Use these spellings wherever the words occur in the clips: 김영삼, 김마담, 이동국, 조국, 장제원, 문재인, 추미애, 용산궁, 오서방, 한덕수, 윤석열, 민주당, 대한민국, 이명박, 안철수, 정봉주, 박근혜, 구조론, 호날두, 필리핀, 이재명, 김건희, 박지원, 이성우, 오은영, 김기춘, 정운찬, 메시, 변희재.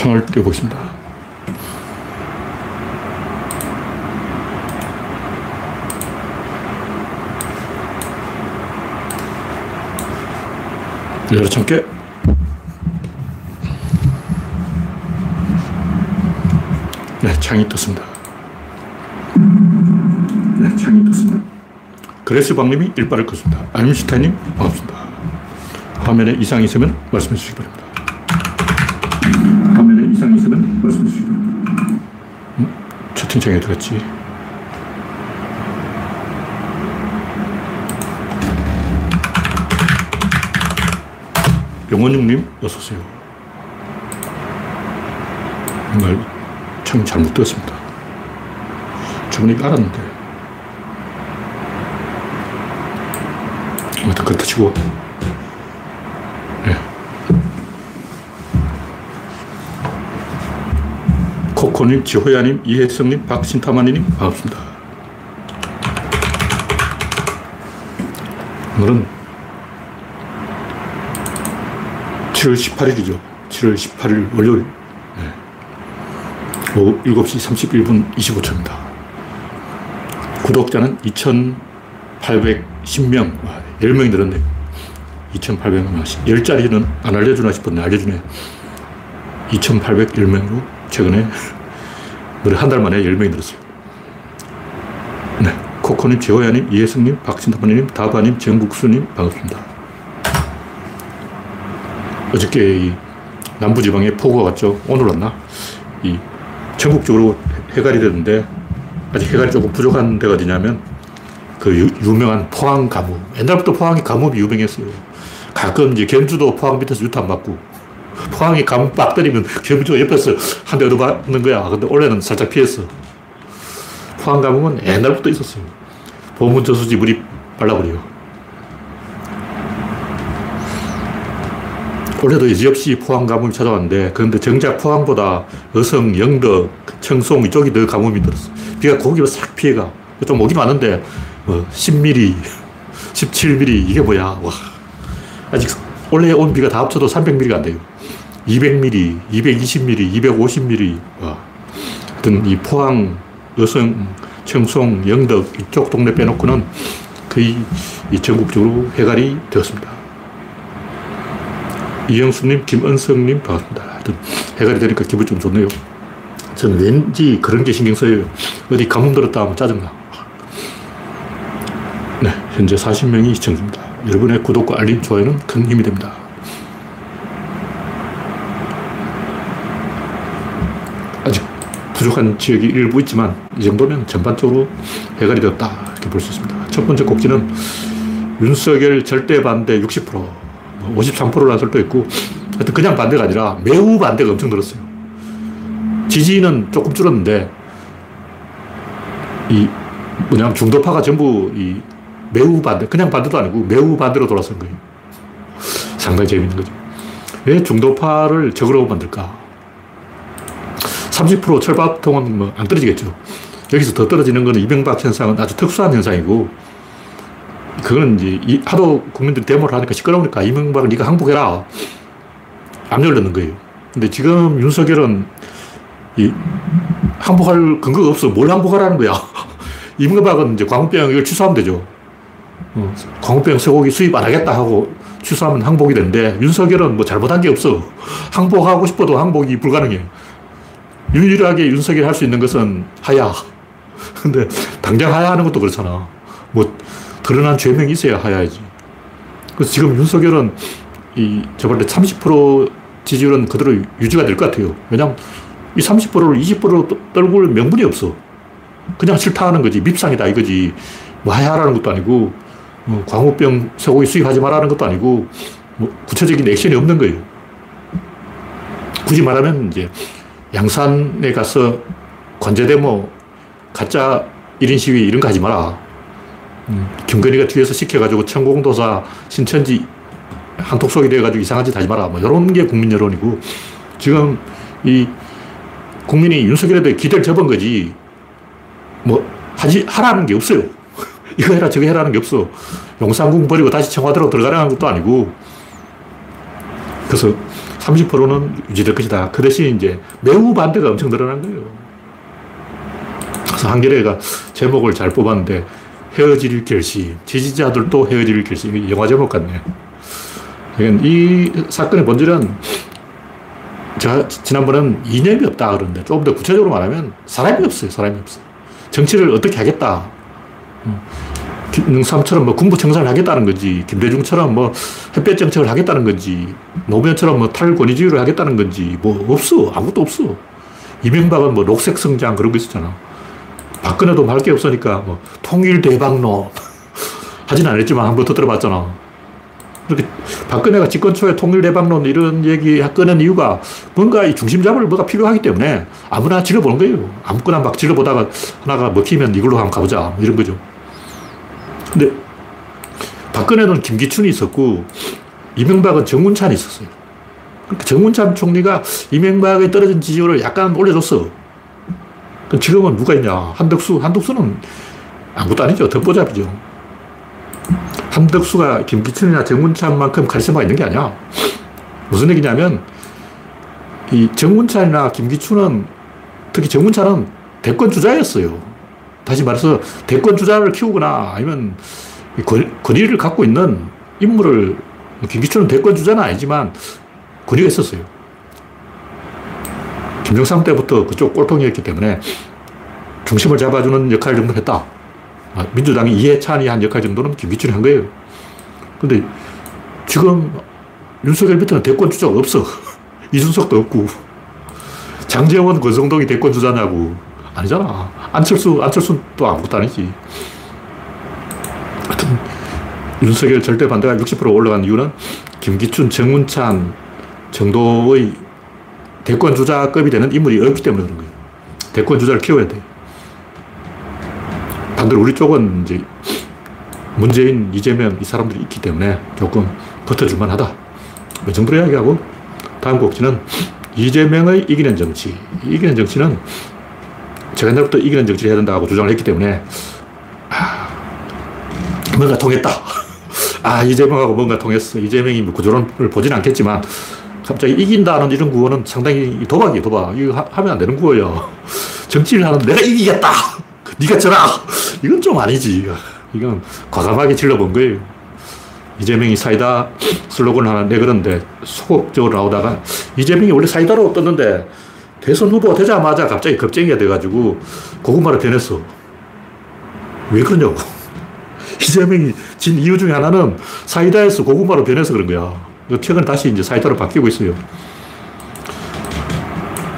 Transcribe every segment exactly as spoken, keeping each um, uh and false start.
창을 띄워보겠습니다. 열어 참깨. 네, 창이 떴습니다. 네, 창이 떴습니다. 그레스방님이 일발을 껐습니다. 아임슈타인님 반갑습니다. 화면에 이상이 있으면 말씀해 주시기 바랍니다. 화면에 이상이 있으면 말씀해 주시기 바랍니다. 음? 채팅창에 들어갔지. 영원육님 어서 오세요. 정말 참 잘못 들었습니다. 주문이 알았는데 아무튼 그렇다 치고, 네. 코코님, 지호야님, 이혜성님, 박신타마니님 반갑습니다. 오늘은 칠월 십팔일이죠. 칠월 십팔일 월요일. 네. 오후 일곱시 삼십일분 이십오초입니다. 구독자는 이천팔백십명. 와, 열명이 늘었네. 이천팔백명. 열자리는 안 알려주나 싶었는데 알려주네. 이천팔백십명으로 최근에 한 달 만에 열명이 늘었어요. 네. 코코님, 재호야님, 이혜승님, 박신타파님, 다바님, 정국수님 반갑습니다. 어저께 이 남부지방에 폭우가 왔죠. 오늘 왔나? 이 전국적으로 해갈이 되는데 아직 해갈이 조금 부족한 데가 어디냐면 그 유, 유명한 포항 가뭄. 옛날부터 포항이 가뭄이 유명했어요. 가끔 이제 경주도 포항 밑에서 유탄 맞고, 포항이 가뭄 빡 때리면 경주 옆에서 한 대 얻어맞는 거야. 근데 원래는 살짝 피했어. 포항 가뭄은 옛날부터 있었어요. 보문 저수지 물이 발라버려요. 올해도 역시 포항 가뭄이 찾아왔는데, 그런데 정작 포항보다 어성, 영덕, 청송 이쪽이 더 가뭄이 들었어. 비가 거기로 싹 피해가. 좀 오긴 왔는데, 뭐, 십밀리미터, 십칠밀리미터, 이게 뭐야. 와. 아직 올해 온 비가 다 합쳐도 삼백밀리미터가 안 돼요. 이백밀리미터, 이백이십밀리미터, 이백오십밀리미터. 와. 하여튼 이 포항, 어성, 청송, 영덕 이쪽 동네 빼놓고는 거의 이 전국적으로 해갈이 되었습니다. 이영수님, 김은성님 반갑습니다. 하여튼 해갈이 되니까 기분 좀 좋네요. 저는 왠지 그런 게 신경 써요. 어디 가뭄 들었다 하면 짜증나. 네, 현재 사십명이 시청 중입니다. 여러분의 구독과 알림, 좋아요는 큰 힘이 됩니다. 아직 부족한 지역이 일부 있지만 이 정도면 전반적으로 해갈이 되었다 이렇게 볼 수 있습니다. 첫 번째 꼭지는 윤석열 절대 반대 육십 퍼센트, 오십삼 퍼센트라는 설도 있고, 하여튼 그냥 반대가 아니라 매우 반대가 엄청 늘었어요. 지지는 조금 줄었는데, 이, 뭐냐면 중도파가 전부 이 매우 반대, 그냥 반대도 아니고 매우 반대로 돌아선 거예요. 상당히 재밌는 거죠. 왜 중도파를 적으로 만들까? 삼십 퍼센트 철밥통은 뭐 안 떨어지겠죠. 여기서 더 떨어지는 건 이명박 현상은 아주 특수한 현상이고, 그건 이제 하도 국민들이 데모를 하니까 시끄러우니까 이명박을 네가 항복해라 압력을 넣는 거예요. 근데 지금 윤석열은 이 항복할 근거가 없어. 뭘 항복하라는 거야. 이명박은 이제 광우병 이걸 취소하면 되죠. 어, 광우병 쇠고기 수입 안 하겠다 하고 취소하면 항복이 되는데, 윤석열은 뭐 잘못한 게 없어. 항복하고 싶어도 항복이 불가능해. 유일하게 윤석열이 할 수 있는 것은 하야. 근데 당장 하야하는 것도 그렇잖아. 뭐 드러난 죄명이 있어야 하야지. 그래서 지금 윤석열은 이 저번에 삼십 퍼센트 지지율은 그대로 유지가 될 것 같아요. 왜냐하면 이 삼십 퍼센트를 이십 퍼센트로 떨굴 명분이 없어. 그냥 싫다 하는 거지. 밉상이다 이거지. 뭐 하야라는 것도 아니고, 뭐 광우병 쇠고기 수입하지 말라는 것도 아니고, 뭐 구체적인 액션이 없는 거예요. 굳이 말하면 이제 양산에 가서 관제대모, 가짜 일인 시위 이런 거 하지 마라. 김건희가 뒤에서 시켜가지고 천공도사 신천지 한톡속이 돼가지고 이상한 짓 하지 마라. 뭐 이런 게 국민 여론이고, 지금 이 국민이 윤석열에 대해 기대를 접은 거지, 뭐 하지, 하라는 게 없어요. 이거 해라 저거 해라는 게 없어. 용산궁 버리고 다시 청와대로 들어가라는 것도 아니고, 그래서 삼십 퍼센트는 유지될 것이다. 그 대신 이제 매우 반대가 엄청 늘어난 거예요. 그래서 한겨레가 제목을 잘 뽑았는데 헤어질 결심, 지지자들도 헤어질 결심, 영화 제목 같네요. 이 사건의 본질은 제가 지난번에는 이념이 없다 그러는데 조금 더 구체적으로 말하면 사람이 없어요. 사람이 없어요. 정치를 어떻게 하겠다. 김영삼처럼 뭐 군부청산을 하겠다는 건지, 김대중처럼 뭐 햇볕 정책을 하겠다는 건지, 노무현처럼 뭐 탈권위주의를 하겠다는 건지, 뭐 없어. 아무것도 없어. 이명박은 뭐 녹색 성장 그런 거 있었잖아. 박근혜도 할 게 없으니까 뭐 통일 대박론 하진 않았지만 한 번 더 들어봤잖아. 그렇게 박근혜가 집권 초에 통일 대박론 이런 얘기 꺼낸 이유가 뭔가 이 중심 잡을 뭐가 필요하기 때문에 아무나 질러보는 거예요. 아무거나 막 질러보다가 하나가 먹히면 이걸로 한번 가보자 이런 거죠. 근데 박근혜는 김기춘이 있었고 이명박은 정운찬이 있었어요. 그러니까 정운찬 총리가 이명박의 떨어진 지지율을 약간 올려줬어. 그럼 지금은 누가 있냐? 한덕수. 한덕수는 아무것도 아니죠. 덤보잡이죠. 한덕수가 김기춘이나 정운찬만큼 카리스마가 있는 게 아니야. 무슨 얘기냐면 이 정운찬이나 김기춘은, 특히 정운찬은 대권 주자였어요. 다시 말해서 대권 주자를 키우거나 아니면 권위를 갖고 있는 인물을, 김기춘은 대권 주자는 아니지만 권위가 있었어요. 김영삼 때부터 그쪽 꼴통이었기 때문에 중심을 잡아주는 역할 정도 했다. 민주당이 이해찬이 한 역할 정도는 김기춘이 한 거예요. 그런데 지금 윤석열 밑에는 대권 주자가 없어. 이준석도 없고. 장제원, 권성동이 대권 주자냐고. 아니잖아. 안철수, 안철수는 또 아무것도 아니지. 하여튼 윤석열 절대 반대가 육십 퍼센트 올라간 이유는 김기춘, 정운찬 정도의 대권 주자급이 되는 인물이 없기 때문에 그런 거예요. 대권 주자를 키워야 돼. 반대로 우리 쪽은 이제 문재인, 이재명 이 사람들이 있기 때문에 조금 버텨줄만 하다. 이 정도로 이야기하고 다음 곡지는 이재명의 이기는 정치. 이기는 정치는 제가 옛날부터 이기는 정치를 해야 된다고 주장을 했기 때문에 아, 뭔가 통했다. 아, 이재명하고 뭔가 통했어. 이재명이 구조론을 보진 않겠지만 갑자기 이긴다는 이런 구호는 상당히 도박이에요. 도박. 이거 하, 하면 안 되는 구호예요. 정치를 하는 내가 이기겠다. 네가 져라. 이건 좀 아니지. 이건 과감하게 질러본 거예요. 이재명이 사이다 슬로건을 하나 내걸었는데 소극적으로 나오다가 이재명이 원래 사이다로 떴는데 대선 후보가 되자마자 갑자기 겁쟁이가 돼가지고 고구마로 변했어. 왜 그러냐고. 이재명이 진 이유 중에 하나는 사이다에서 고구마로 변해서 그런 거야. 최근 다시 이제 사이다로 바뀌고 있어요.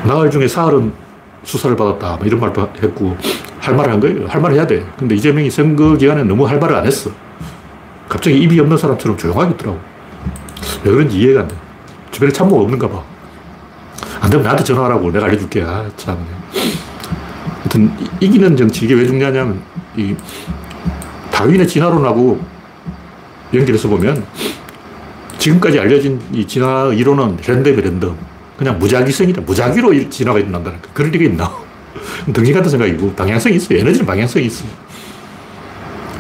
나흘 중에 사흘은 수사를 받았다. 뭐 이런 말도 했고 할 말을 한 거예요. 할 말을 해야 돼. 근데 이재명이 선거 기간에 너무 할 말을 안 했어. 갑자기 입이 없는 사람처럼 조용하게 있더라고. 왜 그런지 이해가 안 돼. 주변에 참모가 없는가 봐. 안 되면 나한테 전화하라고. 내가 알려줄게. 아, 참. 하여튼, 이기는 정치, 이게 왜 중요하냐면, 이, 다윈의 진화론하고 연결해서 보면, 지금까지 알려진 이 진화 이론은 랜덤이 랜덤. 그냥 무작위성이다. 무작위로 진화가 일어난다는 거. 그럴 리가 있나? 등신 같은 생각이고, 방향성이 있어요. 에너지는 방향성이 있어요.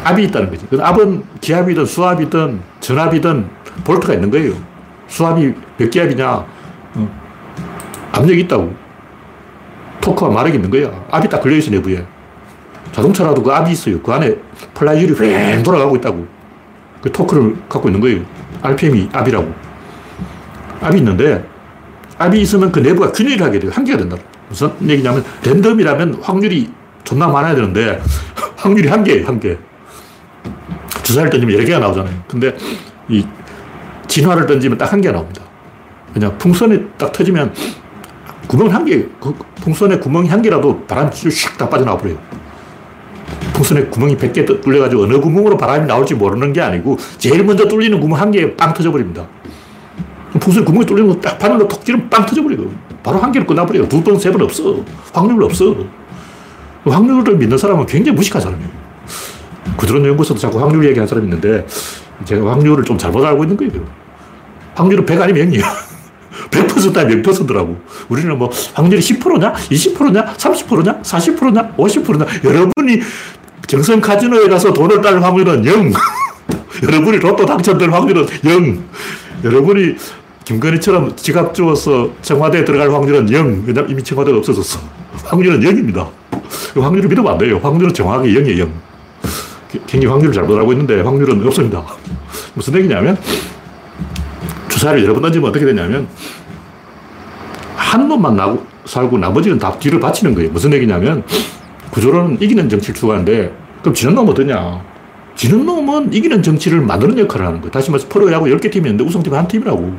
압이 있다는 거지. 그 압은 기압이든 수압이든 전압이든 볼트가 있는 거예요. 수압이 몇 기압이냐? 어. 압력이 있다고. 토크와 마력이 있는 거야. 압이 딱 걸려있어, 내부에. 자동차라도 그 압이 있어요. 그 안에 플라이율이 휑 돌아가고 있다고. 그 토크를 갖고 있는 거예요. 알피엠이 압이라고. 압이 있는데, 압이 있으면 그 내부가 균열을 하게 돼요. 한계가 된다고. 무슨 얘기냐면, 랜덤이라면 확률이 존나 많아야 되는데, 확률이 한계예요, 한계. 주사를 던지면 여러 개가 나오잖아요. 근데, 이, 진화를 던지면 딱 한 개가 나옵니다. 그냥 풍선이 딱 터지면, 구멍 한 개, 그 풍선에 구멍이 한 개라도 바람이 슉 다 빠져나와버려요. 풍선에 구멍이 백 개 뚫려가지고 어느 구멍으로 바람이 나올지 모르는 게 아니고 제일 먼저 뚫리는 구멍 한 개에 빵 터져버립니다. 풍선에 구멍이 뚫리는 거 딱 바늘로 톡 찌르면 빵 터져버려요. 바로 한 개로 끝나버려요. 두 번, 세 번 없어. 확률 없어. 확률을 믿는 사람은 굉장히 무식한 사람이에요. 구조론 연구소도 자꾸 확률 얘기하는 사람이 있는데 제가 확률을 좀 잘못 알고 있는 거예요. 확률은 백 아니면 영이에요. 백 퍼센트다 영 퍼센트라고. 우리는 뭐 확률이 십 퍼센트냐? 이십 퍼센트냐? 삼십 퍼센트냐? 사십 퍼센트냐? 오십 퍼센트냐? 여러분이 정선 카지노에 가서 돈을 딸 확률은 영. 여러분이 로또 당첨될 확률은 영. 여러분이 김건희처럼 지갑 주워서 청와대에 들어갈 확률은 영. 왜냐면 이미 청와대가 없어졌어. 확률은 영입니다. 확률을 믿으면 안 돼요. 확률은 정확히 영이에요. 영. 굉장히 확률을 잘못 알고 있는데 확률은 없습니다. 무슨 얘기냐면 주사를 여러 번 던지면 어떻게 되냐면 한 놈만 나고, 살고 나머지는 다 뒤를 바치는 거예요. 무슨 얘기냐면 구조로는 이기는 정치를 추구하는데 그럼 지는 놈은 어떠냐. 지는 놈은 이기는 정치를 만드는 역할을 하는 거예요. 다시 말해서 프로야구 열 개 팀이 있는데 우승팀은 한 팀이라고.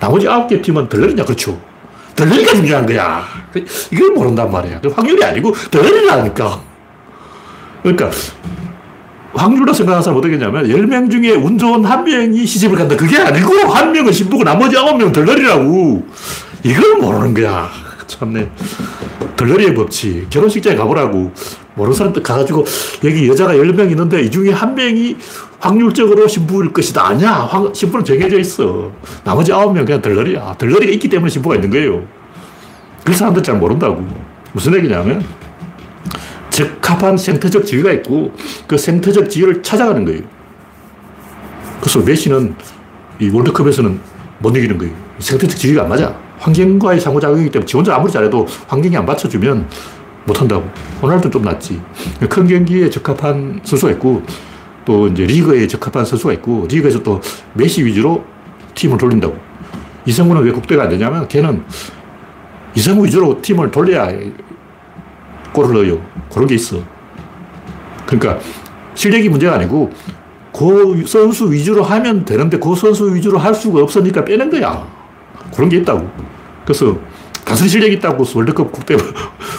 나머지 아홉 개 팀은 덜내리냐. 그렇죠. 덜내리가 중요한 거야. 이걸 모른단 말이야. 확률이 아니고 덜내리라니까. 그러니까 확률로 생각하는 사람은 어떻게 했냐면 열 명 중에 운 좋은 한 명이 시집을 간다. 그게 아니고 한 명은 신부고 나머지 아홉 명은 덜내리라고. 이걸 모르는 거야. 참네. 덜러리의 법칙. 결혼식장에 가보라고. 모르는 사람들 가가지고, 여기 여자가 열 명 있는데, 이 중에 한 명이 확률적으로 신부일 것이다. 아니야. 확, 신부는 정해져 있어. 나머지 아홉 명 그냥 덜러리야. 덜러리가 있기 때문에 신부가 있는 거예요. 그 사람들 잘 모른다고. 무슨 얘기냐면, 적합한 생태적 지위가 있고, 그 생태적 지위를 찾아가는 거예요. 그래서 메시는 이 월드컵에서는 못 이기는 거예요. 생태적 지위가 안 맞아. 환경과의 상호작용이기 때문에 지 혼자 아무리 잘해도 환경이 안 받쳐주면 못한다고. 호날두 좀 낫지. 큰 경기에 적합한 선수가 있고 또 이제 리그에 적합한 선수가 있고 리그에서 또 메시 위주로 팀을 돌린다고. 이성우는 왜 국대가 안 되냐면 걔는 이성우 위주로 팀을 돌려야 골을 넣어요. 그런 게 있어. 그러니까 실력이 문제가 아니고 그 선수 위주로 하면 되는데 그 선수 위주로 할 수가 없으니까 빼는 거야. 그런 게 있다고. 그래서 단순히 실력이 있다고 월드컵 국대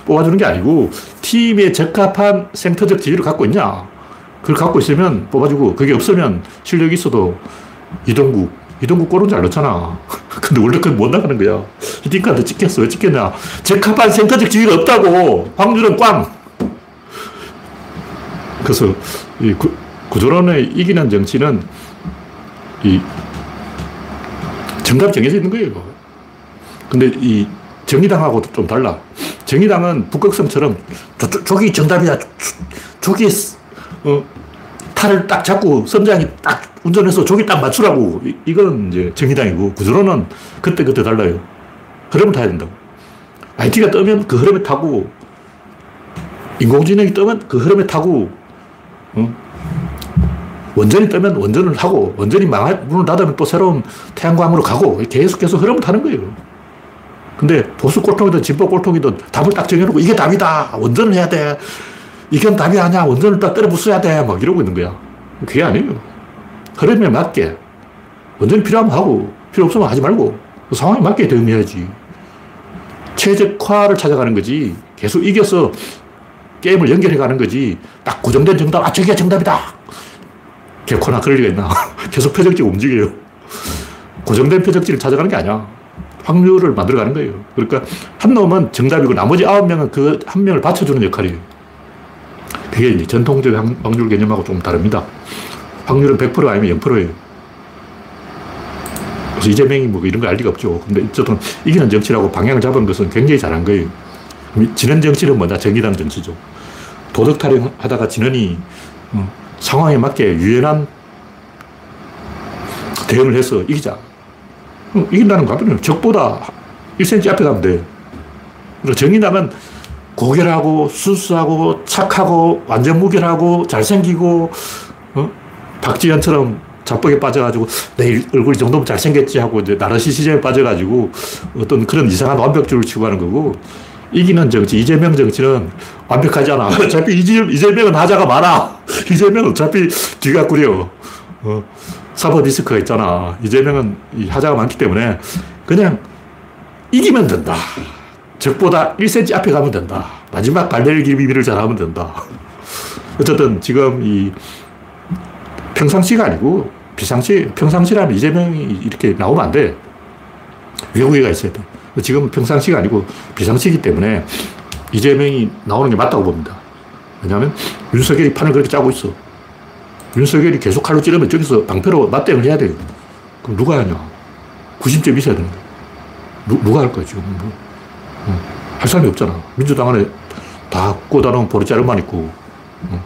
뽑아주는 게 아니고 팀에 적합한 생태적 지위를 갖고 있냐. 그걸 갖고 있으면 뽑아주고 그게 없으면 실력이 있어도 이동국, 이동국 골은 잘 넣잖아. 근데 월드컵 못 나가는 거야. 히팅카드 찍혔어. 왜 찍혔냐. 적합한 생태적 지위가 없다고. 확률은 꽝. 그래서 이 구, 구조론의 이기는 정치는 이 정답 정해져 있는 거예요. 근데 이 정의당하고 좀 달라. 정의당은 북극섬처럼 조, 조, 조기 정답이야. 조, 조기 어, 탈을 딱 잡고 섬장이 딱 운전해서 조기 딱 맞추라고. 이, 이건 이제 정의당이고 구조로는 그때 그때 달라요. 흐름을 타야 된다고. 아이티가 뜨면 그 흐름에 타고 인공지능이 뜨면 그 흐름에 타고 어? 원전이 뜨면 원전을 하고, 원전이 망할, 문을 닫으면 또 새로운 태양광으로 가고, 계속 계속 흐름을 타는 거예요. 근데 보수 꼴통이든 진보 꼴통이든 답을 딱 정해놓고, 이게 답이다. 원전을 해야 돼. 이건 답이 아니야. 원전을 딱 때려 부숴야 돼. 막 이러고 있는 거야. 그게 아니에요. 흐름에 맞게. 원전이 필요하면 하고, 필요 없으면 하지 말고, 그 상황에 맞게 대응해야지. 최적화를 찾아가는 거지. 계속 이겨서 게임을 연결해 가는 거지. 딱 고정된 정답, 아, 저기가 정답이다. 개코나 그럴 리가 있나. 계속 표적지가 움직여요. 고정된 표적지를 찾아가는 게 아니야. 확률을 만들어가는 거예요. 그러니까 한 놈은 정답이고 나머지 아홉 명은 그 한 명을 받쳐주는 역할이에요. 그게 이제 전통적 확률 개념하고 좀 다릅니다. 확률은 백 퍼센트 아니면 영 퍼센트예요. 그래서 이재명이 뭐 이런 거 알 리가 없죠. 근데 어쨌든 이기는 정치라고 방향을 잡은 것은 굉장히 잘한 거예요. 지는 정치는 뭐냐? 정의당 정치죠. 도덕 타령하다가 지는이 어. 상황에 맞게 유연한 대응을 해서 이기자. 이긴다는 거 같아요. 적보다 일 센티미터 앞에 가면 돼. 정의당은 고결하고 순수하고 착하고 완전 무결하고 잘생기고 어? 박지현처럼 자뻑에 빠져가지고 내 얼굴 이 정도면 잘생겼지 하고 이제 나르시시즘에 빠져가지고 어떤 그런 이상한 완벽주의를 추구하는 거고 이기는 정치, 이재명 정치는 완벽하지 않아. 어차피 이재명은 하자가 많아. 이재명은 어차피 뒤가 구려. 어, 사버 디스크가 있잖아. 이재명은 이 하자가 많기 때문에 그냥 이기면 된다. 적보다 일 센티미터 앞에 가면 된다. 마지막 갈래기 비비를 잘하면 된다. 어쨌든 지금 이 평상시가 아니고 비상시, 평상시라면 이재명이 이렇게 나오면 안 돼. 외국애가 있어야 돼. 지금 평상시가 아니고 비상시이기 때문에 이재명이 나오는 게 맞다고 봅니다. 왜냐하면 윤석열이 판을 그렇게 짜고 있어. 윤석열이 계속 칼로 찌르면 저기서 방패로 맞대응을 해야 돼요. 그럼 누가 하냐? 구심점이 있어야 되는 거야. 누, 누가 할 거야, 지금. 뭐. 응. 할 사람이 없잖아. 민주당 안에 다 꽂아놓은 보리자루만 있고. 응.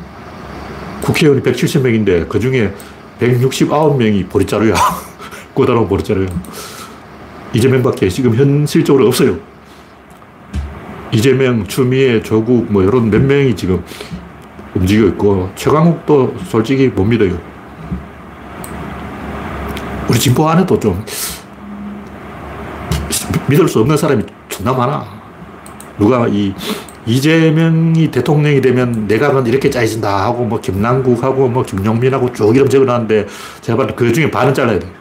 국회의원이 백칠십 명인데 그중에 백육십구 명이 보리자루야. 꽂아놓은 보리자루야. 이재명밖에 지금 현실적으로 없어요. 이재명, 추미애, 조국 뭐 이런 몇 명이 지금 움직이고 있고, 최강욱도 솔직히 못 믿어요. 우리 진보 안에도 좀 믿을 수 없는 사람이 존나 많아. 누가 이 이재명이 대통령이 되면 내각은 이렇게 짜여진다 하고 뭐 김남국하고 뭐 김용민하고 쭉 이름 적어놨는데, 제가 봤을 때 그 중에 반은 잘라야 돼요.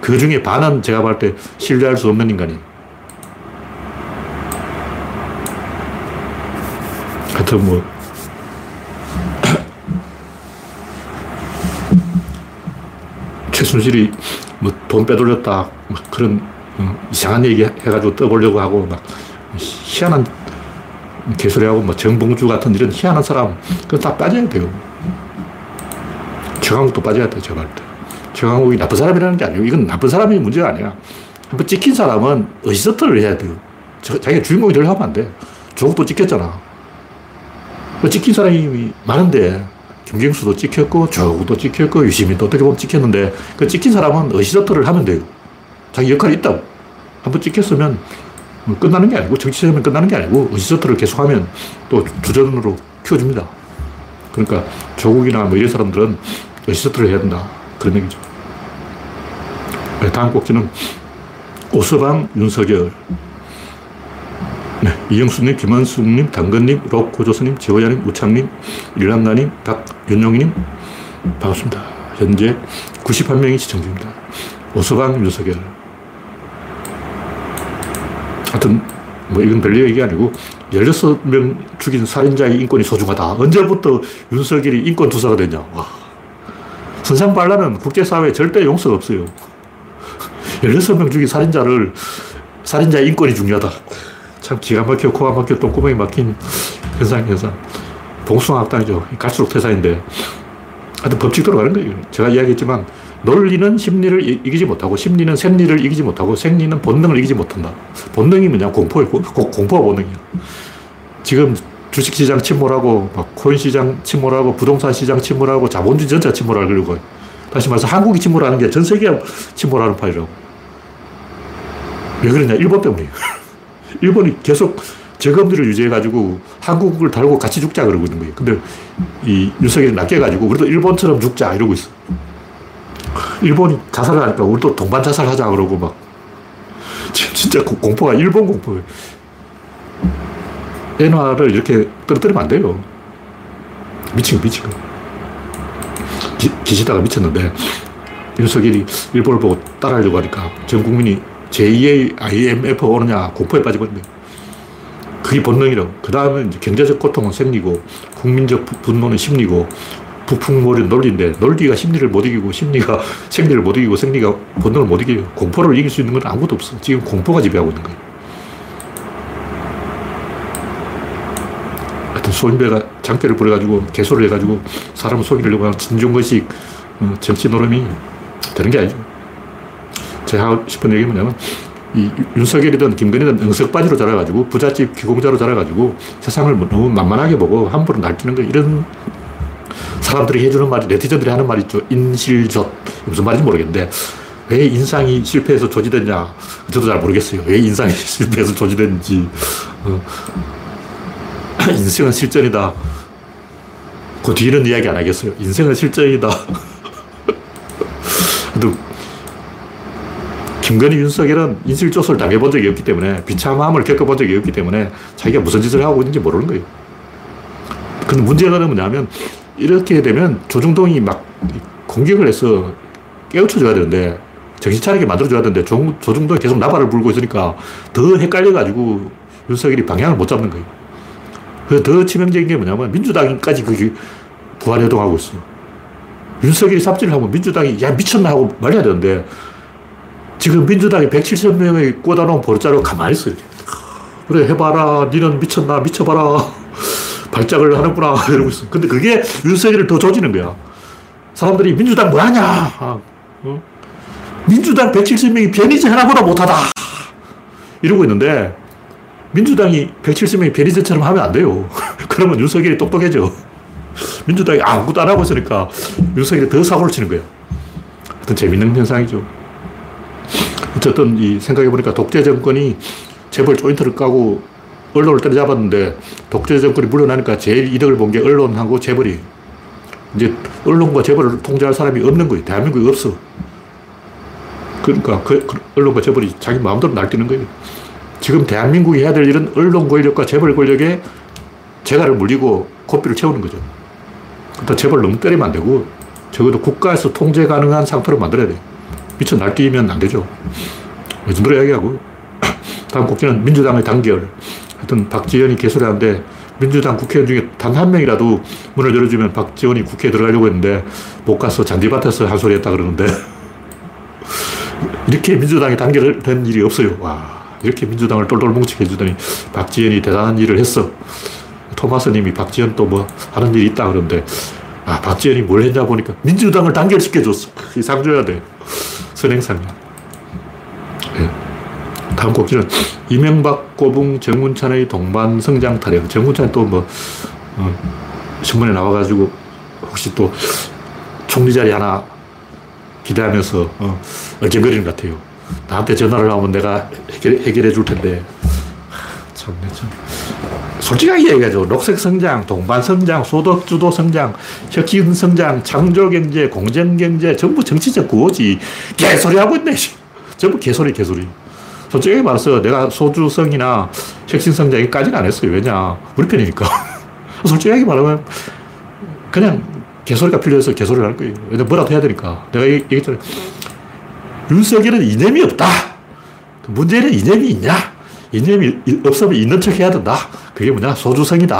그 중에 반은 제가 봤을 때 신뢰할 수 없는 인간이에요. 하여튼 뭐 최순실이 뭐 돈 빼돌렸다 막 그런 이상한 얘기 해가지고 떠보려고 하고 막 희한한 개소리하고 뭐 정봉주 같은 이런 희한한 사람, 그건 다 빠져야 돼요. 최강욱도 빠져야 돼요. 제가 할 때 최강욱이 나쁜 사람이라는 게 아니고, 이건 나쁜 사람이 문제가 아니야. 한번 찍힌 사람은 어시스트를 해야 돼요. 자기가 주인공이 되려고 하면 안 돼. 조국도 찍혔잖아. 찍힌 사람이 많은데, 김경수도 찍혔고 조국도 찍혔고 유시민도 어떻게 보면 찍혔는데, 그 찍힌 사람은 어시스트를 하면 돼요. 자기 역할이 있다고. 한번 찍혔으면 끝나는 게 아니고, 정치적으로 끝나는 게 아니고, 어시스트를 계속하면 또 주전으로 키워줍니다. 그러니까 조국이나 뭐 이런 사람들은 어시스트를 해야 된다, 그런 얘기죠. 다음 꼭지는 오서방, 윤석열. 네, 이영수님, 김원숙님, 당근님, 록고조스님, 지호야님, 우창님, 일랑가님, 박윤용이님 반갑습니다. 현재 구십일 명이 시청 중입니다. 오서방, 윤석열. 하여튼 뭐 이건 별로 얘기 아니고, 십육 명 죽인 살인자의 인권이 소중하다. 언제부터 윤석열이 인권투사가 됐냐. 와, 선상반란은 국제사회에 절대 용서가 없어요. 십육 명 죽인 살인자를, 살인자의 인권이 중요하다. 참 기가 막혀, 코가 막혀, 똥구멍이 막힌 현상, 현상. 봉숭아학당이죠. 갈수록 태산인데. 하여튼 법칙대로 가는 거예요. 제가 이야기했지만, 논리는 심리를 이기지 못하고, 심리는 생리를 이기지 못하고, 생리는 본능을 이기지 못한다. 본능이 뭐냐? 공포예요. 공포가 본능이야. 지금 주식시장 침몰하고, 막 코인시장 침몰하고, 부동산 시장 침몰하고, 자본주의 전체가 침몰하려고 해요. 다시 말해서 한국이 침몰하는 게 전 세계가 침몰하는 파이라고. 왜 그러냐? 일본 때문이에요. 일본이 계속 재검들을 유지해가지고 한국을 달고 같이 죽자 그러고 있는 거예요. 근데 이 윤석열이 낚여가지고 우리도 일본처럼 죽자 이러고 있어. 일본이 자살을 하니까 우리도 동반 자살하자 그러고 막. 진짜 공포가 일본 공포예요. 엔화를 이렇게 떨어뜨리면 안 돼요. 미치고 미치고. 기, 기시다가 미쳤는데 윤석열이 일본을 보고 따라하려고 하니까 전 국민이 제이의 아이엠에프 오느냐, 공포에 빠지거든요. 그게 본능이라고. 그 다음에 경제적 고통은 생기고, 국민적 분노는 심리고, 북풍몰이는 논리인데, 논리가 심리를 못 이기고, 심리가 생리를 못 이기고, 생리가 본능을 못 이기고, 공포를 이길 수 있는 건 아무것도 없어. 지금 공포가 지배하고 있는 거예요. 하여튼 소인배가 장대를 부려가지고 개소를 해가지고 사람을 속이려고 하는 진중거식 정치 노름이 되는 게 아니죠. 제가 하고 싶은 얘기는 뭐냐면, 이 윤석열이든 김건희든 응석바지로 자라가지고, 부잣집 귀공자로 자라가지고, 세상을 너무 만만하게 보고 함부로 날뛰는 거, 이런 사람들이 해주는 말이, 네티즌들이 하는 말이 있죠. 인실조. 무슨 말인지 모르겠는데, 왜 인상이 실패해서 조지됐냐. 저도 잘 모르겠어요. 왜 인상이 실패해서 조지됐는지. 어. 인생은 실전이다. 그 뒤에는 이야기 안 하겠어요. 인생은 실전이다. 김건희, 윤석열은 인실조사를 당해본 적이 없기 때문에, 비참함을 겪어본 적이 없기 때문에 자기가 무슨 짓을 하고 있는지 모르는 거예요. 근데 문제가 뭐냐면, 이렇게 되면 조중동이 막 공격을 해서 깨우쳐줘야 되는데, 정신 차리게 만들어줘야 되는데, 조, 조중동이 계속 나발을 불고 있으니까 더 헷갈려가지고 윤석열이 방향을 못 잡는 거예요. 그래서 더 치명적인 게 뭐냐면, 민주당까지 그게 부활해동하고 있어요. 윤석열이 삽질을 하면 민주당이 야 미쳤나 하고 말해야 되는데, 지금 민주당이 백칠십 명의 꽂아놓은 보루자로 가만히 있어요. 그래, 해봐라. 니는 미쳤나? 미쳐봐라. 발작을 하는구나. 이러고 있어. 근데 그게 윤석열을 더 조지는 거야. 사람들이 민주당 뭐하냐? 아, 어? 민주당 백칠십 명이 변희재 하나보다 못하다. 이러고 있는데, 민주당이 백칠십 명이 변희재처럼 하면 안 돼요. 그러면 윤석열이 똑똑해져. 민주당이 아무것도 안 하고 있으니까 윤석열이 더 사고를 치는 거야. 하여튼 재밌는 현상이죠. 어쨌든 이 생각해보니까 독재 정권이 재벌 조인트를 까고 언론을 때려잡았는데 독재 정권이 물러나니까 제일 이득을 본 게 언론하고 재벌이. 이제 언론과 재벌을 통제할 사람이 없는 거예요. 대한민국이 없어. 그러니까 그 언론과 재벌이 자기 마음대로 날뛰는 거예요. 지금 대한민국이 해야 될 일은 언론 권력과 재벌 권력에 재갈을 물리고 고삐를 채우는 거죠. 그러니까 재벌 너무 때리면 안 되고 적어도 국가에서 통제 가능한 상태로 만들어야 돼. 미쳐 날뛰면 안 되죠. 이 정도로 이야기하고 다음 국지는 민주당의 단결. 하여튼 박지원이 개소리하는데 민주당 국회의원 중에 단 한 명이라도 문을 열어주면 박지원이 국회에 들어가려고 했는데 못 가서 잔디밭에서 한 소리 했다 그러는데 이렇게 민주당이 단결된 일이 없어요. 와, 이렇게 민주당을 똘똘 뭉치게 해주더니 박지원이 대단한 일을 했어. 토마스님이 박지원 또 뭐 하는 일이 있다 그러는데 아, 박지원이 뭘 했냐 보니까 민주당을 단결시켜줬어. 이 상 줘야 돼. 선행상이야. 네. 다음 곡지는 이명박 고붕 정운찬의 동반 성장 타령. 정운찬이 또 뭐 어, 신문에 나와가지고 혹시 또 총리 자리 하나 기대하면서 어, 얼쩡거리는 것 같아요. 나한테 전화를 하면 내가 해결, 해결해 줄 텐데. 참, 참. 솔직하게 얘기하죠. 녹색 성장, 동반 성장, 소득주도 성장, 혁신 성장, 창조경제, 공정경제, 전부 정치적 구호지. 개소리하고 있네. 전부 개소리, 개소리. 솔직히 말해서 내가 소주성이나 혁신성장까지는 안 했어요. 왜냐? 우리 편이니까. 솔직하게 말하면 그냥 개소리가 필요해서 개소리를 할 거예요. 왜냐? 뭐라도 해야 되니까. 내가 얘기했잖아요. 윤석열은 이념이 없다. 문재인은 이념이 있냐? 이념이 없으면 있는 척 해야 된다. 그게 뭐냐? 소주성이다.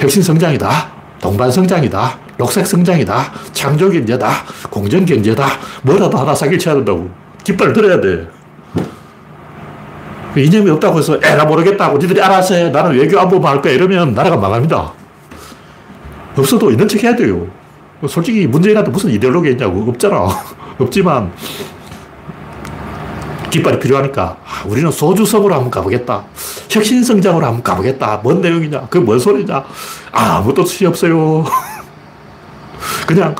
혁신성장이다. 동반성장이다. 녹색성장이다. 창조경제다. 공정경제다. 뭐라도 하나 사기를 쳐야 된다고. 깃발을 들어야 돼. 이념이 없다고 해서 에라 모르겠다고 니들이 알아서 해. 나는 외교 안보만 할 거야. 이러면 나라가 망합니다. 없어도 있는 척 해야 돼요. 솔직히 문재인한테 무슨 이데올로기 있냐고. 없잖아. 없지만 깃발이 필요하니까 우리는 소주성으로 한번 가보겠다. 혁신성장으로 한번 가보겠다. 뭔 내용이냐. 그게 뭔 소리냐. 아무것도 뜻이 없어요. 그냥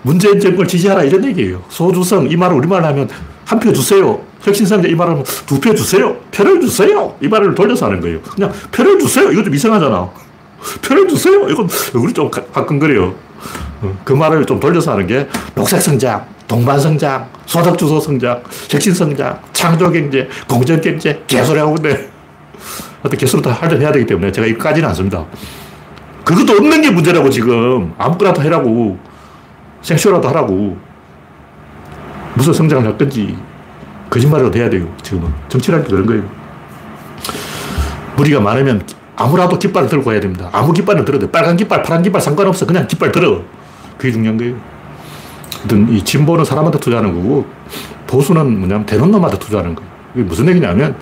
문재인 정권을 지지하라 이런 얘기예요. 소주성 이 말을 우리말로 하면 한 표 주세요. 혁신성장 이 말하면 두 표 주세요. 표를 주세요. 이 말을 돌려서 하는 거예요. 그냥 표를 주세요. 이거 좀 이상하잖아. 표를 주세요. 이건 얼굴이 좀 화끈거려요. 그 말을 좀 돌려서 하는 게 녹색성장, 동반성장, 소득주도성장, 혁신성장, 창조경제, 공정경제 개소리하고 근데 하여튼 개소리 다 할려해야 되기 때문에 제가 이거까지는 안 씁니다. 그것도 없는 게 문제라고 지금. 아무거나 다 해라고. 생쇼라도 하라고. 무슨 성장을 할 건지 거짓말이라도 해야 돼요. 지금은 정치라는 게 그런 거예요. 무리가 많으면 아무라도 깃발을 들고 가야 됩니다. 아무 깃발을 들어도 빨간 깃발, 파란 깃발 상관없어. 그냥 깃발 들어. 그게 중요한 거예요. 하여튼 이 진보는 사람한테 투자하는 거고 보수는 뭐냐면 되는 놈한테 투자하는 거예요. 이게 무슨 얘기냐면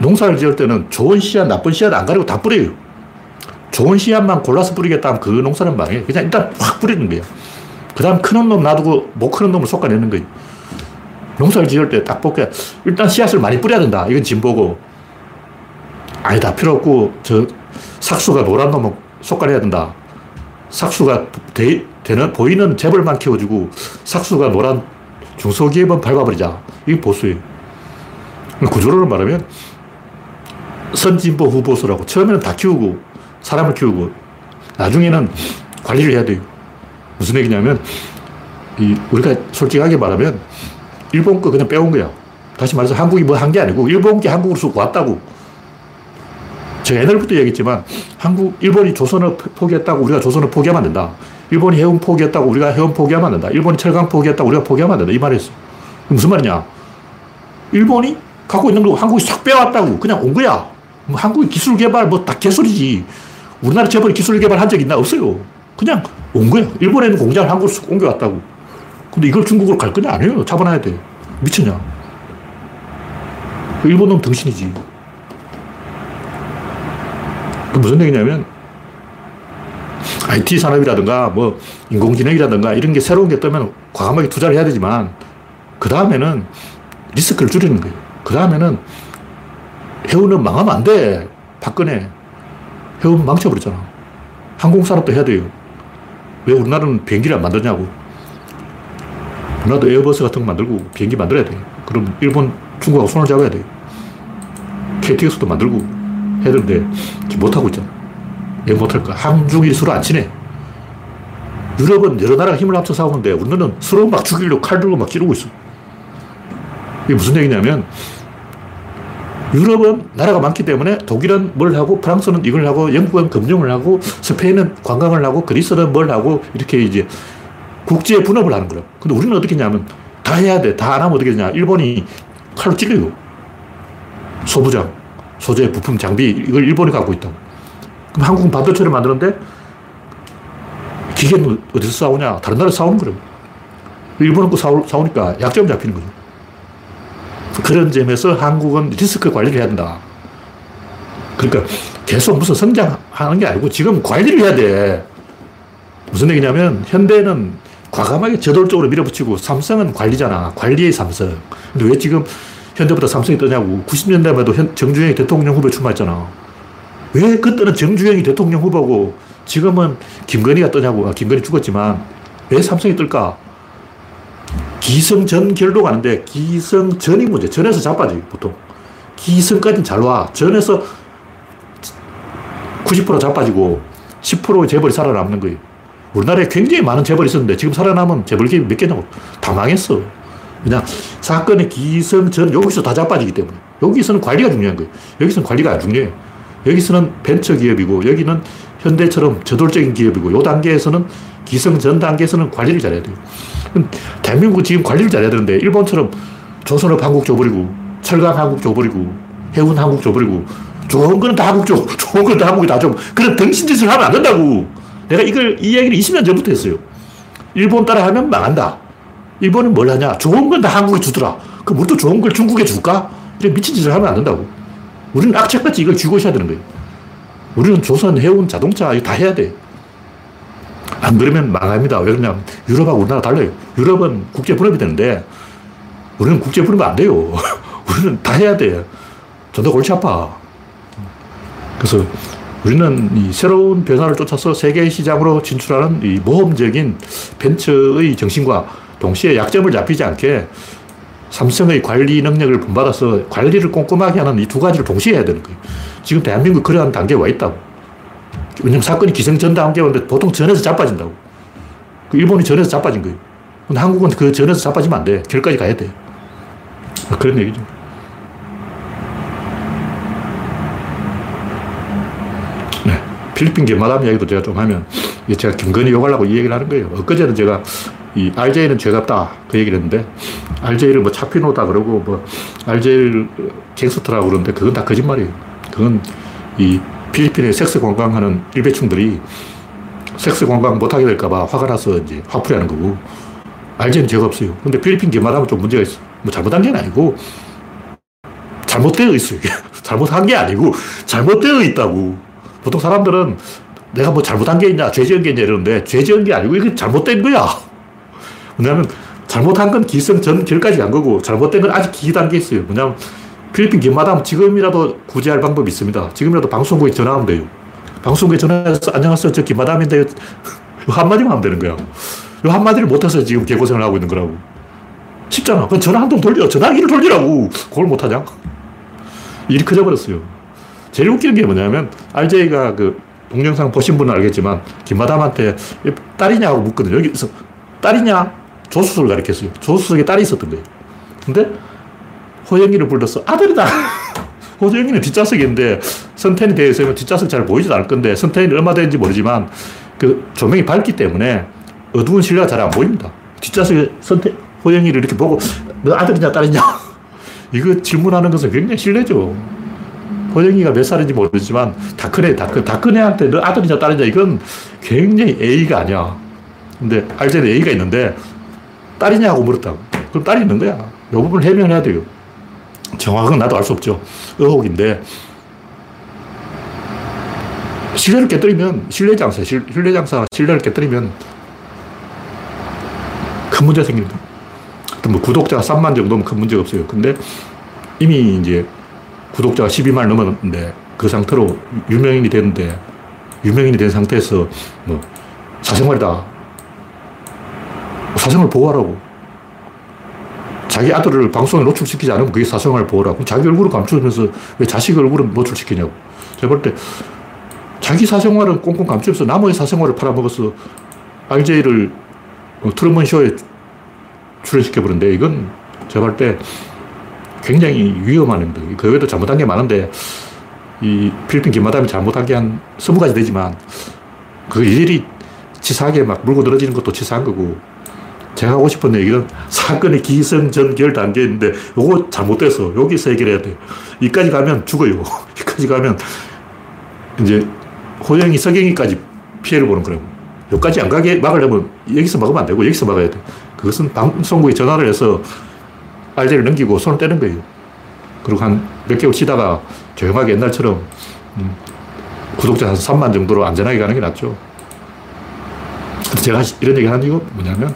농사를 지을 때는 좋은 씨앗, 나쁜 씨앗 안 가리고 다 뿌려요. 좋은 씨앗만 골라서 뿌리겠다 하면 그 농사는 망해. 그냥 일단 확 뿌리는 거예요. 그 다음 크는 놈 놔두고 못 크는 놈을 솎아내는 거예요. 농사를 지을 때 딱 볼게. 일단 씨앗을 많이 뿌려야 된다. 이건 진보고. 아니다. 필요 없고 저 삭수가 노란 놈은 솎아내야 된다. 삭수가 되, 되는, 보이는 재벌만 키워주고 삭수가 노란 중소기업은 밟아버리자. 이게 보수예요. 구조를 말하면 선진보 후보수라고. 처음에는 다 키우고 사람을 키우고 나중에는 관리를 해야 돼요. 무슨 얘기냐면, 이, 우리가 솔직하게 말하면, 일본 거 그냥 빼온 거야. 다시 말해서 한국이 뭐 한 게 아니고, 일본 게 한국으로 쑥 왔다고. 제가 옛날부터 얘기했지만, 한국, 일본이 조선을 포기했다고 우리가 조선을 포기하면 안 된다. 일본이 해운 포기했다고 우리가 해운 포기하면 안 된다. 일본이 철강 포기했다고 우리가 포기하면 안 된다. 이 말이었어. 무슨 말이냐. 일본이 갖고 있는 거 한국이 싹 빼왔다고. 그냥 온 거야. 뭐 한국이 기술 개발 뭐 다 개소리지. 우리나라 재벌이 기술 개발한 적 있나? 없어요. 그냥 온 거야. 일본에 있는 공장을 한국으로 옮겨왔다고. 근데 이걸 중국으로 갈 거냐? 아니에요. 잡아놔야 돼. 미쳤냐? 일본 놈 등신이지. 무슨 얘기냐면, 아이티 산업이라든가, 뭐, 인공지능이라든가, 이런 게 새로운 게 뜨면 과감하게 투자를 해야 되지만, 그 다음에는 리스크를 줄이는 거예요. 그 다음에는 해운은 망하면 안 돼. 박근혜. 해운 망쳐버렸잖아. 항공산업도 해야 돼요. 왜 우리나라는 비행기를 안 만드냐고. 우리나라도 에어버스 같은 거 만들고 비행기 만들어야 돼. 그럼 일본, 중국하고 손을 잡아야 돼. 케이티엑스도 만들고 해야 되는데 지금 못하고 있잖아. 왜 못할까? 한중이 서로 안 친해. 유럽은 여러 나라가 힘을 합쳐 싸우는데 우리는 서로 막 죽이려고 칼 들고 막 찌르고 있어. 이게 무슨 얘기냐면 유럽은 나라가 많기 때문에 독일은 뭘 하고 프랑스는 이걸 하고 영국은 금융을 하고 스페인은 관광을 하고 그리스는 뭘 하고 이렇게 이제 국제 분업을 하는 거예요. 근데 우리는 어떻게 했냐면 다 해야 돼. 다 안 하면 어떻게 되냐. 일본이 칼로 찔리고 소부장, 소재, 부품, 장비 이걸 일본이 갖고 있다고. 그럼 한국은 반도체를 만드는데 기계는 어디서 싸우냐. 다른 나라에서 싸우는 거예요. 일본은 그 싸우니까 약점 잡히는 거죠. 그런 점에서 한국은 리스크 관리를 해야 된다. 그러니까 계속 무슨 성장하는 게 아니고 지금 관리를 해야 돼. 무슨 얘기냐면 현대는 과감하게 저돌적으로 밀어붙이고 삼성은 관리잖아. 관리의 삼성. 근데 왜 지금 현대보다 삼성이 뜨냐고. 구십 년대만 해도 정주영이 대통령 후보에 출마했잖아. 왜 그때는 정주영이 대통령 후보고 지금은 김건희가 뜨냐고. 아, 김건희 죽었지만 왜 삼성이 뜰까? 기승전결로 가는데 기승전이 문제. 전에서 자빠지 보통. 기승까지는 잘 와. 전에서 구십 퍼센트 자빠지고 십 퍼센트 재벌이 살아남는 거예요. 우리나라에 굉장히 많은 재벌이 있었는데 지금 살아남은 재벌이 몇 개냐고. 다 망했어. 그냥 사건의 기승전 여기서 다 자빠지기 때문에. 여기서는 관리가 중요한 거예요. 여기서는 관리가 안 중요해요. 여기서는 벤처기업이고 여기는 현대처럼 저돌적인 기업이고 요 단계에서는 기승전 단계에서는 관리를 잘해야 돼요. 대한민국은 지금 관리를 잘해야 되는데 일본처럼 조선업 한국 줘버리고 철강 한국 줘버리고 해운 한국 줘버리고 좋은 거는 다 한국 줘. 좋은 거는 다 한국이 다 줘. 그런 등신짓을 하면 안 된다고. 내가 이걸 이 이야기를 이십 년 전부터 했어요. 일본 따라하면 망한다. 일본은 뭘 하냐. 좋은 건 다 한국에 주더라. 그럼 우리도 좋은 걸 중국에 줄까? 이런 미친 짓을 하면 안 된다고. 우리는 악착같이 이걸 쥐고 있어야 되는 거예요. 우리는 조선, 해운, 자동차 이거 다 해야 돼. 안 그러면 망합니다. 왜 그러냐면 유럽하고 우리나라 달라요. 유럽은 국제 분업이 되는데 우리는 국제 분업이 안 돼요. 우리는 다 해야 돼. 저도 골치 아파. 그래서 우리는 이 새로운 변화를 쫓아서 세계 시장으로 진출하는 이 모험적인 벤처의 정신과 동시에 약점을 잡히지 않게 삼성의 관리 능력을 본받아서 관리를 꼼꼼하게 하는 이 두 가지를 동시에 해야 되는 거예요. 지금 대한민국 그러한 단계에 와 있다고. 왜냐면 사건이 기승전 단계에 왔는데 보통 전에서 자빠진다고. 일본이 전에서 자빠진 거예요. 근데 한국은 그 전에서 자빠지면 안 돼. 결까지 가야 돼. 그런 얘기죠. 네. 필리핀 김마담 이야기도 제가 좀 하면 제가 김건희 욕하려고 이 얘기를 하는 거예요. 엊그제는 제가 이 알제이는 죄가 없다 그 얘기를 했는데 알제이를 뭐 차피노다 그러고 뭐 알제이를 갱스터라고 그러는데 그건 다 거짓말이에요. 그건 이 필리핀에 섹스 관광하는 일베충들이 섹스 관광 못하게 될까봐 화가 나서 이제 화풀이하는 거고 알제는 죄가 없어요. 근데 필리핀 김마담은 좀 문제가 있어. 뭐 잘못한 게 아니고 잘못되어 있어요. 잘못한 게 아니고 잘못되어 있다고. 보통 사람들은 내가 뭐 잘못한 게 있냐, 죄 지은 게 있냐 이러는데 죄 지은 게 아니고 이게 잘못된 거야. 왜냐하면 잘못한 건 기승 전 결까지 간 거고 잘못된 건 아직 기 단계에 있어요. 왜냐하면 필리핀 김마담 지금이라도 구제할 방법이 있습니다. 지금이라도 방송국에 전화하면 돼요. 방송국에 전화해서 안녕하세요. 저 김마담인데요. 한마디만 하면 되는 거야. 이 한마디를 못해서 지금 개고생을 하고 있는 거라고. 쉽잖아. 그럼 전화 한 통 돌려. 전화기를 돌리라고. 그걸 못하냐? 일이 커져버렸어요. 제일 웃기는 게 뭐냐면 알제이가 그 동영상 보신 분은 알겠지만 김마담한테 딸이냐고 묻거든요. 여기서 딸이냐? 조수석을 가리켰어요. 조수석에 딸이 있었던 거예요. 근데 호영이를 불러서 아들이다. 호영이는 뒷좌석인데 선텐이 되어 있으면 뒷좌석 잘 보이지도 않을 건데 선텐이 얼마 되는지 모르지만 그 조명이 밝기 때문에 어두운 실내가 잘 안 보입니다. 뒷좌석에 선텐 호영이를 이렇게 보고 너 아들이냐 딸이냐 이거 질문하는 것은 굉장히 실례죠. 호영이가 몇 살인지 모르지만 다 크네 다 큰 다 큰 애한테 너 아들이냐 딸이냐 이건 굉장히 A가 아니야. 근데 알제는 A가 있는데 딸이냐고 물었다고. 그럼 딸이 있는 거야. 이 부분을 해명해야 돼요. 정확한 나도 알 수 없죠. 의혹인데 신뢰를 깨뜨리면 신뢰장사, 신뢰장사, 신뢰를 깨뜨리면 큰 문제 생깁니다. 뭐 구독자가 삼만 정도면 큰 문제가 없어요. 근데 이미 이제 구독자가 십이만을 넘었는데 그 상태로 유명인이 됐는데 유명인이 된 상태에서 뭐 사생활이다. 사생활 보호하라고. 자기 아들을 방송에 노출시키지 않으면 그게 사생활 보호라고. 자기 얼굴을 감추면서 왜 자식 얼굴은 노출시키냐고. 제가 볼 때 자기 사생활은 꽁꽁 감추면서 남의 사생활을 팔아먹어서 알제이를 트루먼 쇼에 출연시켜버리는데, 이건 제가 볼 때 굉장히 위험한 행동. 그 외에도 잘못한 게 많은데, 이 필리핀 김마담이 잘못한 게 한 서너 가지 되지만, 그 일일이 치사하게 막 물고 늘어지는 것도 치사한 거고, 제가 하고 싶은 얘기는 사건의 기승 전결 단계인데, 요거 잘못돼서 여기서 해결해야 돼. 이까지 가면 죽어요. 이까지 가면 이제 호영이, 서경이까지 피해를 보는 거라고. 여기까지 안 가게 막으려면 여기서 막으면 안 되고 여기서 막아야 돼. 그것은 방송국에 전화를 해서 알제를 넘기고 손을 떼는 거예요. 그리고 한 몇 개월 쉬다가 조용하게 옛날처럼 구독자 한 삼만 정도로 안전하게 가는 게 낫죠. 제가 이런 얘기를 하는 이유가 뭐냐면,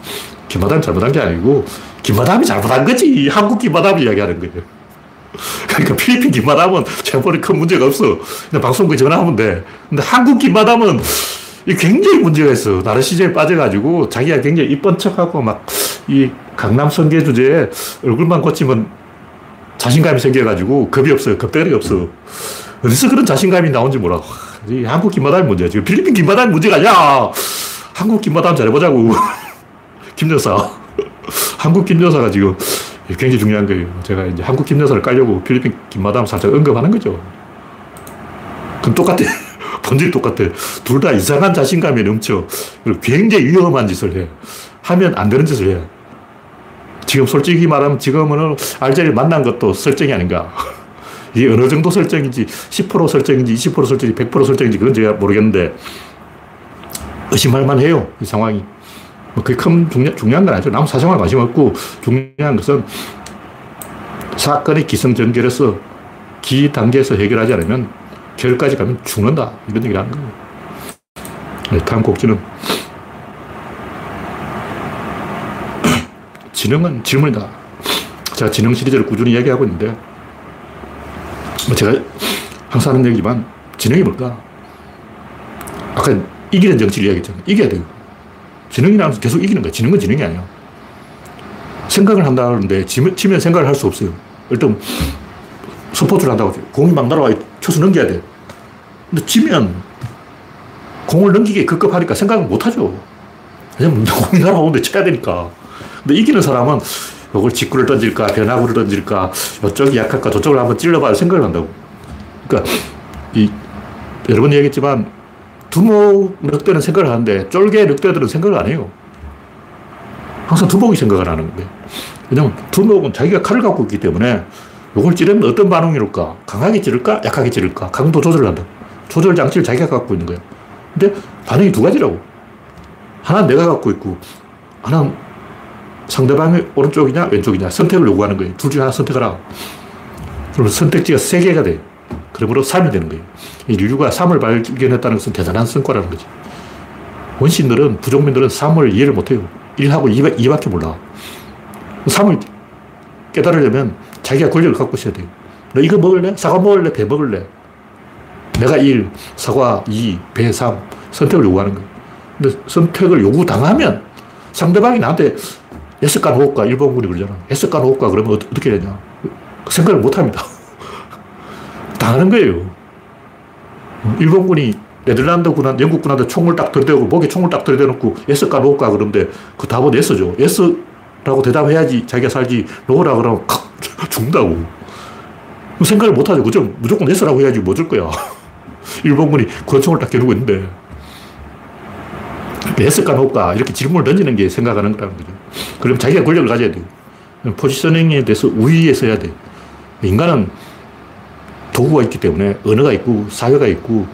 김마담이 잘못한 게 아니고 김마담이 잘못한 거지. 한국 김마담을 이야기하는 거예요. 그러니까 필리핀 김마담은 재벌이 큰 문제가 없어. 그냥 방송국에 전화하면 돼. 근데 한국 김마담은 굉장히 문제가 있어. 나르시즘에 빠져가지고 자기가 굉장히 이쁜 척하고 막 이 강남 선거 주제에 얼굴만 고치면 자신감이 생겨가지고 겁이 없어요. 겁대가리가 없어. 어디서 그런 자신감이 나온지 몰라. 한국 김마담이 문제야. 지금 필리핀 김마담이 문제가 아니야. 한국 김마담 잘해보자고. 김여사. 한국 김여사가 지금 굉장히 중요한 거예요. 제가 이제 한국 김여사를 깔려고 필리핀 김마담 살짝 언급하는 거죠. 그럼 똑같아. 본질이 똑같아. 둘 다 이상한 자신감이 넘쳐. 그리고 굉장히 위험한 짓을 해. 하면 안 되는 짓을 해. 지금 솔직히 말하면 지금은 알제를 만난 것도 설정이 아닌가. 이게 어느 정도 설정인지, 십 퍼센트 설정인지, 이십 퍼센트 설정인지, 백 퍼센트 설정인지 그건 제가 모르겠는데, 의심할만 해요, 이 상황이. 뭐 그게 큰 중요, 중요한 건 아니죠. 남 사생활 관심 없고, 중요한 것은 사건의 기승전결에서, 기 단계에서 해결하지 않으면 결까지 가면 죽는다. 이런 얘기를 하는 거예요. 네, 다음 곡지는 지능은 질문이다. 제가 지능 시리즈를 꾸준히 이야기하고 있는데, 뭐 제가 항상 하는 얘기지만 지능이 뭘까? 아까 이기는 정치를 이야기했잖아요. 이겨야 돼요. 지능이라면서 계속 이기는 거야. 지능은 지능이 아니야. 생각을 한다고 하는데 지면 생각을 할 수 없어요. 일단 스포츠를 한다고 해요. 공이 막 날아와 쳐서 넘겨야 돼. 근데 지면 공을 넘기기에 급급하니까 생각을 못하죠. 왜냐면 공이 날아오는데 쳐야 되니까. 근데 이기는 사람은 이걸 직구를 던질까, 변화구를 던질까, 이쪽이 약할까, 저쪽을 한번 찔러봐야 생각을 한다고. 그러니까 이 여러 번 얘기했지만 두목 늑대는 생각을 하는데 쫄개 늑대들은 생각을 안 해요. 항상 두목이 생각을 하는 건데, 왜냐면 두목은 자기가 칼을 갖고 있기 때문에 이걸 찌르면 어떤 반응이 올까? 강하게 찌를까? 약하게 찌를까? 강도 조절을 한다. 조절 장치를 자기가 갖고 있는 거야. 근데 반응이 두 가지라고. 하나는 내가 갖고 있고, 하나는 상대방의 오른쪽이냐 왼쪽이냐 선택을 요구하는 거예요. 둘 중에 하나 선택하라. 그럼 선택지가 세 개가 돼. 그러므로 삼이 되는 거예요. 인류가 삼을 발견했다는 것은 대단한 성과라는 거지. 원시인들은, 부족민들은 삼을 이해를 못해요. 일하고 이밖에 몰라. 삼을 깨달으려면 자기가 권력을 갖고 있어야 돼요. 너 이거 먹을래? 사과 먹을래? 배 먹을래? 내가 일, 사과 이, 배 삼. 선택을 요구하는 거예요. 근데 선택을 요구당하면 상대방이 나한테 애석간 호흡과 일본군이 그러잖아. 애석간 호흡과 그러면 어떻게 되냐. 생각을 못합니다. 당하는 거예요. 일본군이 네덜란드 군한, 영국 군한테 총을 딱 들이대고, 목에 총을 딱 들이대놓고, 예스까 노까 그러는데, 그 답은 예스죠. 예스라고 대답해야지 자기가 살지, 노라 그러면 칵! 죽는다고. 생각을 못하죠. 그죠? 무조건 예스라고 해야지 뭐 줄 거야. 일본군이 그런 총을 딱 겨누고 있는데. 예스까 노까 이렇게 질문을 던지는 게 생각하는 거라는 거죠. 그럼 자기가 권력을 가져야 돼요. 포지셔닝에 대해서 우위에서 해야 돼요. 인간은 도구가 있기 때문에, 언어가 있고, 사회가 있고,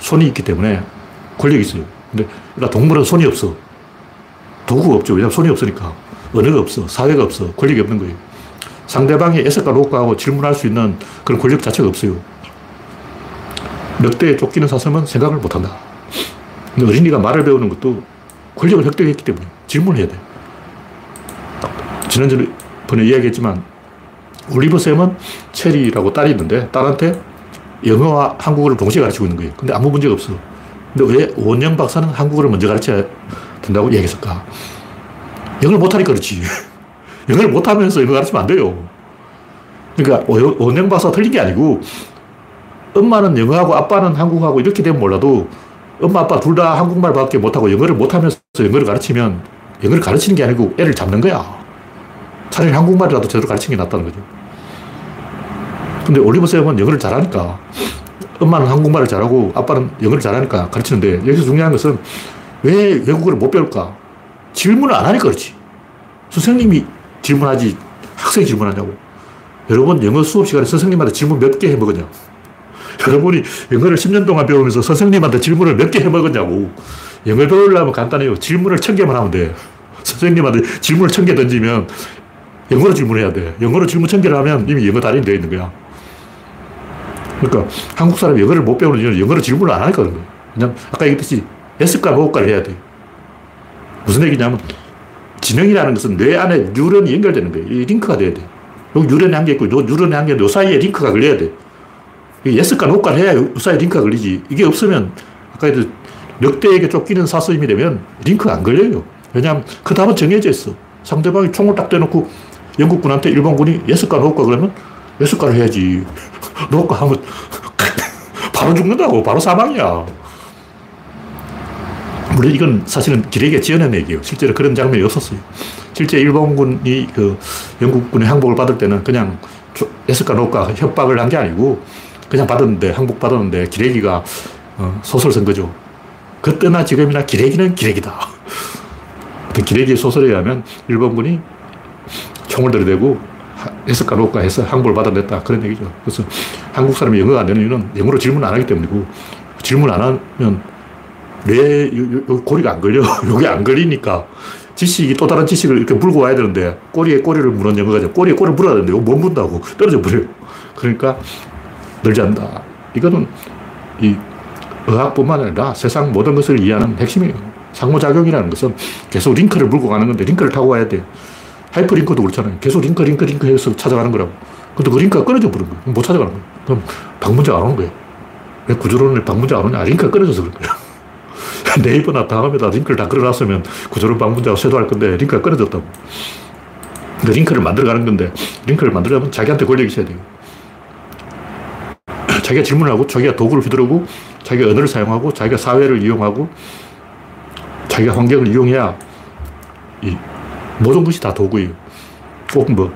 손이 있기 때문에 권력이 있어요. 근데 동물은 손이 없어. 도구가 없죠. 왜냐하면 손이 없으니까. 언어가 없어. 사회가 없어. 권력이 없는 거예요. 상대방이 애석과 로그하고 질문할 수 있는 그런 권력 자체가 없어요. 늑대에 쫓기는 사슴은 생각을 못한다. 근데 어린이가 말을 배우는 것도 권력을 획득했기 때문에 질문을 해야 돼. 지난번에 이야기했지만 올리브쌤은 체리라고 딸이 있는데, 딸한테 영어와 한국어를 동시에 가르치고 있는 거예요. 근데 아무 문제가 없어. 근데 왜 오은영 박사는 한국어를 먼저 가르쳐야 된다고 얘기했을까? 영어를 못하니까 그렇지. 영어를 못하면서 이거 가르치면 안 돼요. 그러니까 원형 봐서 틀린 게 아니고 엄마는 영어하고 아빠는 한국하고 이렇게 되면 몰라도 엄마 아빠 둘 다 한국말밖에 못하고 영어를 못하면서 영어를 가르치면 영어를 가르치는 게 아니고 애를 잡는 거야. 차라리 한국말이라도 제대로 가르치는 게 낫다는 거죠. 근데 올리브쌤은 영어를 잘하니까 엄마는 한국말을 잘하고 아빠는 영어를 잘하니까 가르치는데, 여기서 중요한 것은 왜 외국어를 못 배울까? 질문을 안 하니까 그렇지. 선생님이 질문하지 학생이 질문하냐고. 여러분 영어 수업 시간에 선생님한테 질문 몇 개 해먹었냐? 여러분이 영어를 십 년 동안 배우면서 선생님한테 질문을 몇 개 해먹었냐고. 영어 배우려면 간단해요. 질문을 천 개만 하면 돼. 선생님한테 질문을 천 개 던지면 영어로 질문해야 돼. 영어로 질문 천 개를 하면 이미 영어 달인이 되어 있는 거야. 그러니까 한국 사람이 영어를 못 배우는 이유는 영어로 질문을 안 하니까 그런 거야. 그냥 아까 얘기했듯이 예습과 모국가를 해야 돼. 무슨 얘기냐면 지능이라는 것은 뇌 안에 뉴런이 연결되는 거예요. 이 링크가 돼야 돼. 여기 뉴런이 한 개 있고 요 뉴런이 한 개 있는데 요 사이에 링크가 걸려야 돼. 예습과 모국가를 해야 요 사이에 링크가 걸리지. 이게 없으면 아까 얘기했듯이 늑대에게 쫓기는 사슴이 되면 링크가 안 걸려요. 왜냐하면 그 답은 정해져 있어. 상대방이 총을 딱 대놓고 영국군한테 일본군이 예습과 노과 그러면 예습과를 해야지. 노과 하면 바로 죽는다고. 바로 사망이야. 물론 이건 사실은 기레기가 지어낸 얘기예요. 실제로 그런 장면이 없었어요. 실제 일본군이 그 영국군의 항복을 받을 때는 그냥 예습과 노과 협박을 한 게 아니고 그냥 받았는데, 항복 받았는데 기레기가 소설 쓴 거죠. 그때나 지금이나 기레기는 기레기다. 기레기의 소설에 의하면 일본군이 총을 들이대고 했을까 놓을까 해서 항복을 받아냈다, 그런 얘기죠. 그래서 한국 사람이 영어가 안 되는 이유는 영어로 질문 안 하기 때문이고, 질문 안 하면 뇌에 꼬리가 안 걸려. 여기 안 걸리니까 지식이 또 다른 지식을 이렇게 물고 와야 되는데 꼬리에 꼬리를 무는 영어가 아니라 꼬리에 꼬리를 물어야 되는데 이거 못 문다고 떨어져 버려요. 그러니까 늘지 않는다. 이거는 이 의학뿐만 아니라 세상 모든 것을 이해하는 핵심이에요. 상호작용이라는 것은 계속 링크를 물고 가는 건데 링크를 타고 와야 돼. 하이퍼링크도 그렇잖아요. 계속 링크, 링크, 링크 해서 찾아가는 거라고. 근데 그 링크가 끊어져 버린 거예요. 못 찾아가는 거예요. 그럼 방문자가 안 오는 거예요. 왜 구조론에 방문자가 안 오냐? 아, 링크가 끊어져서 그런 거예요. 네이버나 다음에다 링크를 다 끌어놨으면 구조론 방문자가 쇄도할 건데 링크가 끊어졌다고. 근데 링크를 만들어가는 건데 링크를 만들려면 자기한테 권력이 있어야 돼요. 자기가 질문을 하고 자기가 도구를 휘두르고 자기가 언어를 사용하고 자기가 사회를 이용하고 자기가 환경을 이용해야 이 모든 것이 다 도구예요. 꼭 뭐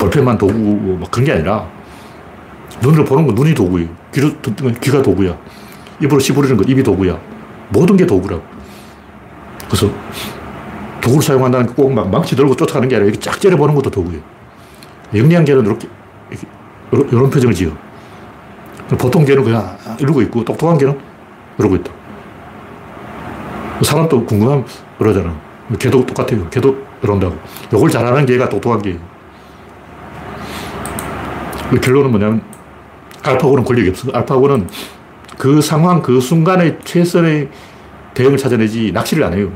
볼펜만 도구고 뭐 그런 게 아니라 눈으로 보는 건 눈이 도구예요. 귀로 듣는 건 귀가 도구야. 입으로 씹으려는 건 입이 도구야. 모든 게 도구라고. 그래서 도구를 사용한다는 게 꼭 막 망치 들고 쫓아가는 게 아니라 이렇게 쫙 째려보는 것도 도구예요. 영리한 개는 이렇게, 이렇게 이런 표정을 지어. 보통 개는 그냥 이러고 있고 똑똑한 개는 이러고 있다. 사람도 궁금하면 그러잖아. 걔도 똑같아요. 걔도 그런다고. 요걸 잘하는 개가 똑똑한 개예요. 결론은 뭐냐면 알파고는 권력이 없어. 알파고는 그 상황 그 순간에 최선의 대응을 찾아내지 낚시를 안 해요.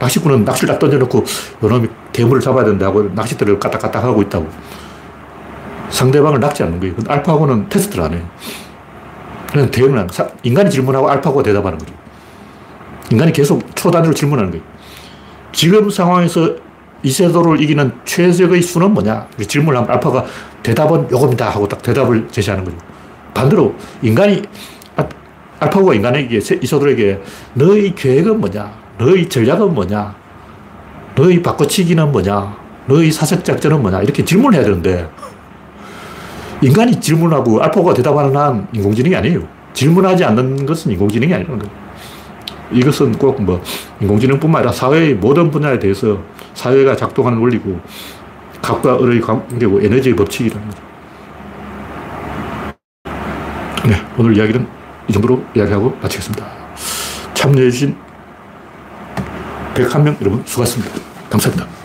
낚시꾼은 낚시를 딱 던져놓고 요놈이 대물을 잡아야 된다고 낚싯대를 까딱까딱 하고 있다고. 상대방을 낚지 않는 거예요. 근데 알파고는 테스트를 안 해요. 그냥 대응을 안 해요. 인간이 질문하고 알파고가 대답하는 거죠. 인간이 계속 초단위로 질문하는 거예요. 지금 상황에서 이세돌을 이기는 최적의 수는 뭐냐? 질문을 하면 알파가 대답은 요겁니다 하고 딱 대답을 제시하는 거죠. 반대로 인간이, 알파고가 인간에게, 이세돌에게 너의 계획은 뭐냐? 너의 전략은 뭐냐? 너의 바꿔치기는 뭐냐? 너의 사색작전은 뭐냐? 이렇게 질문을 해야 되는데 인간이 질문하고 알파고가 대답하는 한 인공지능이 아니에요. 질문하지 않는 것은 인공지능이 아니라는 거예요. 이것은 꼭 뭐 인공지능뿐만 아니라 사회의 모든 분야에 대해서 사회가 작동하는 원리고 갑과 을의 관계고 에너지의 법칙이라는 거죠. 네, 오늘 이야기는 이 정도로 이야기하고 마치겠습니다. 참여해주신 백일 명 여러분 수고하셨습니다. 감사합니다.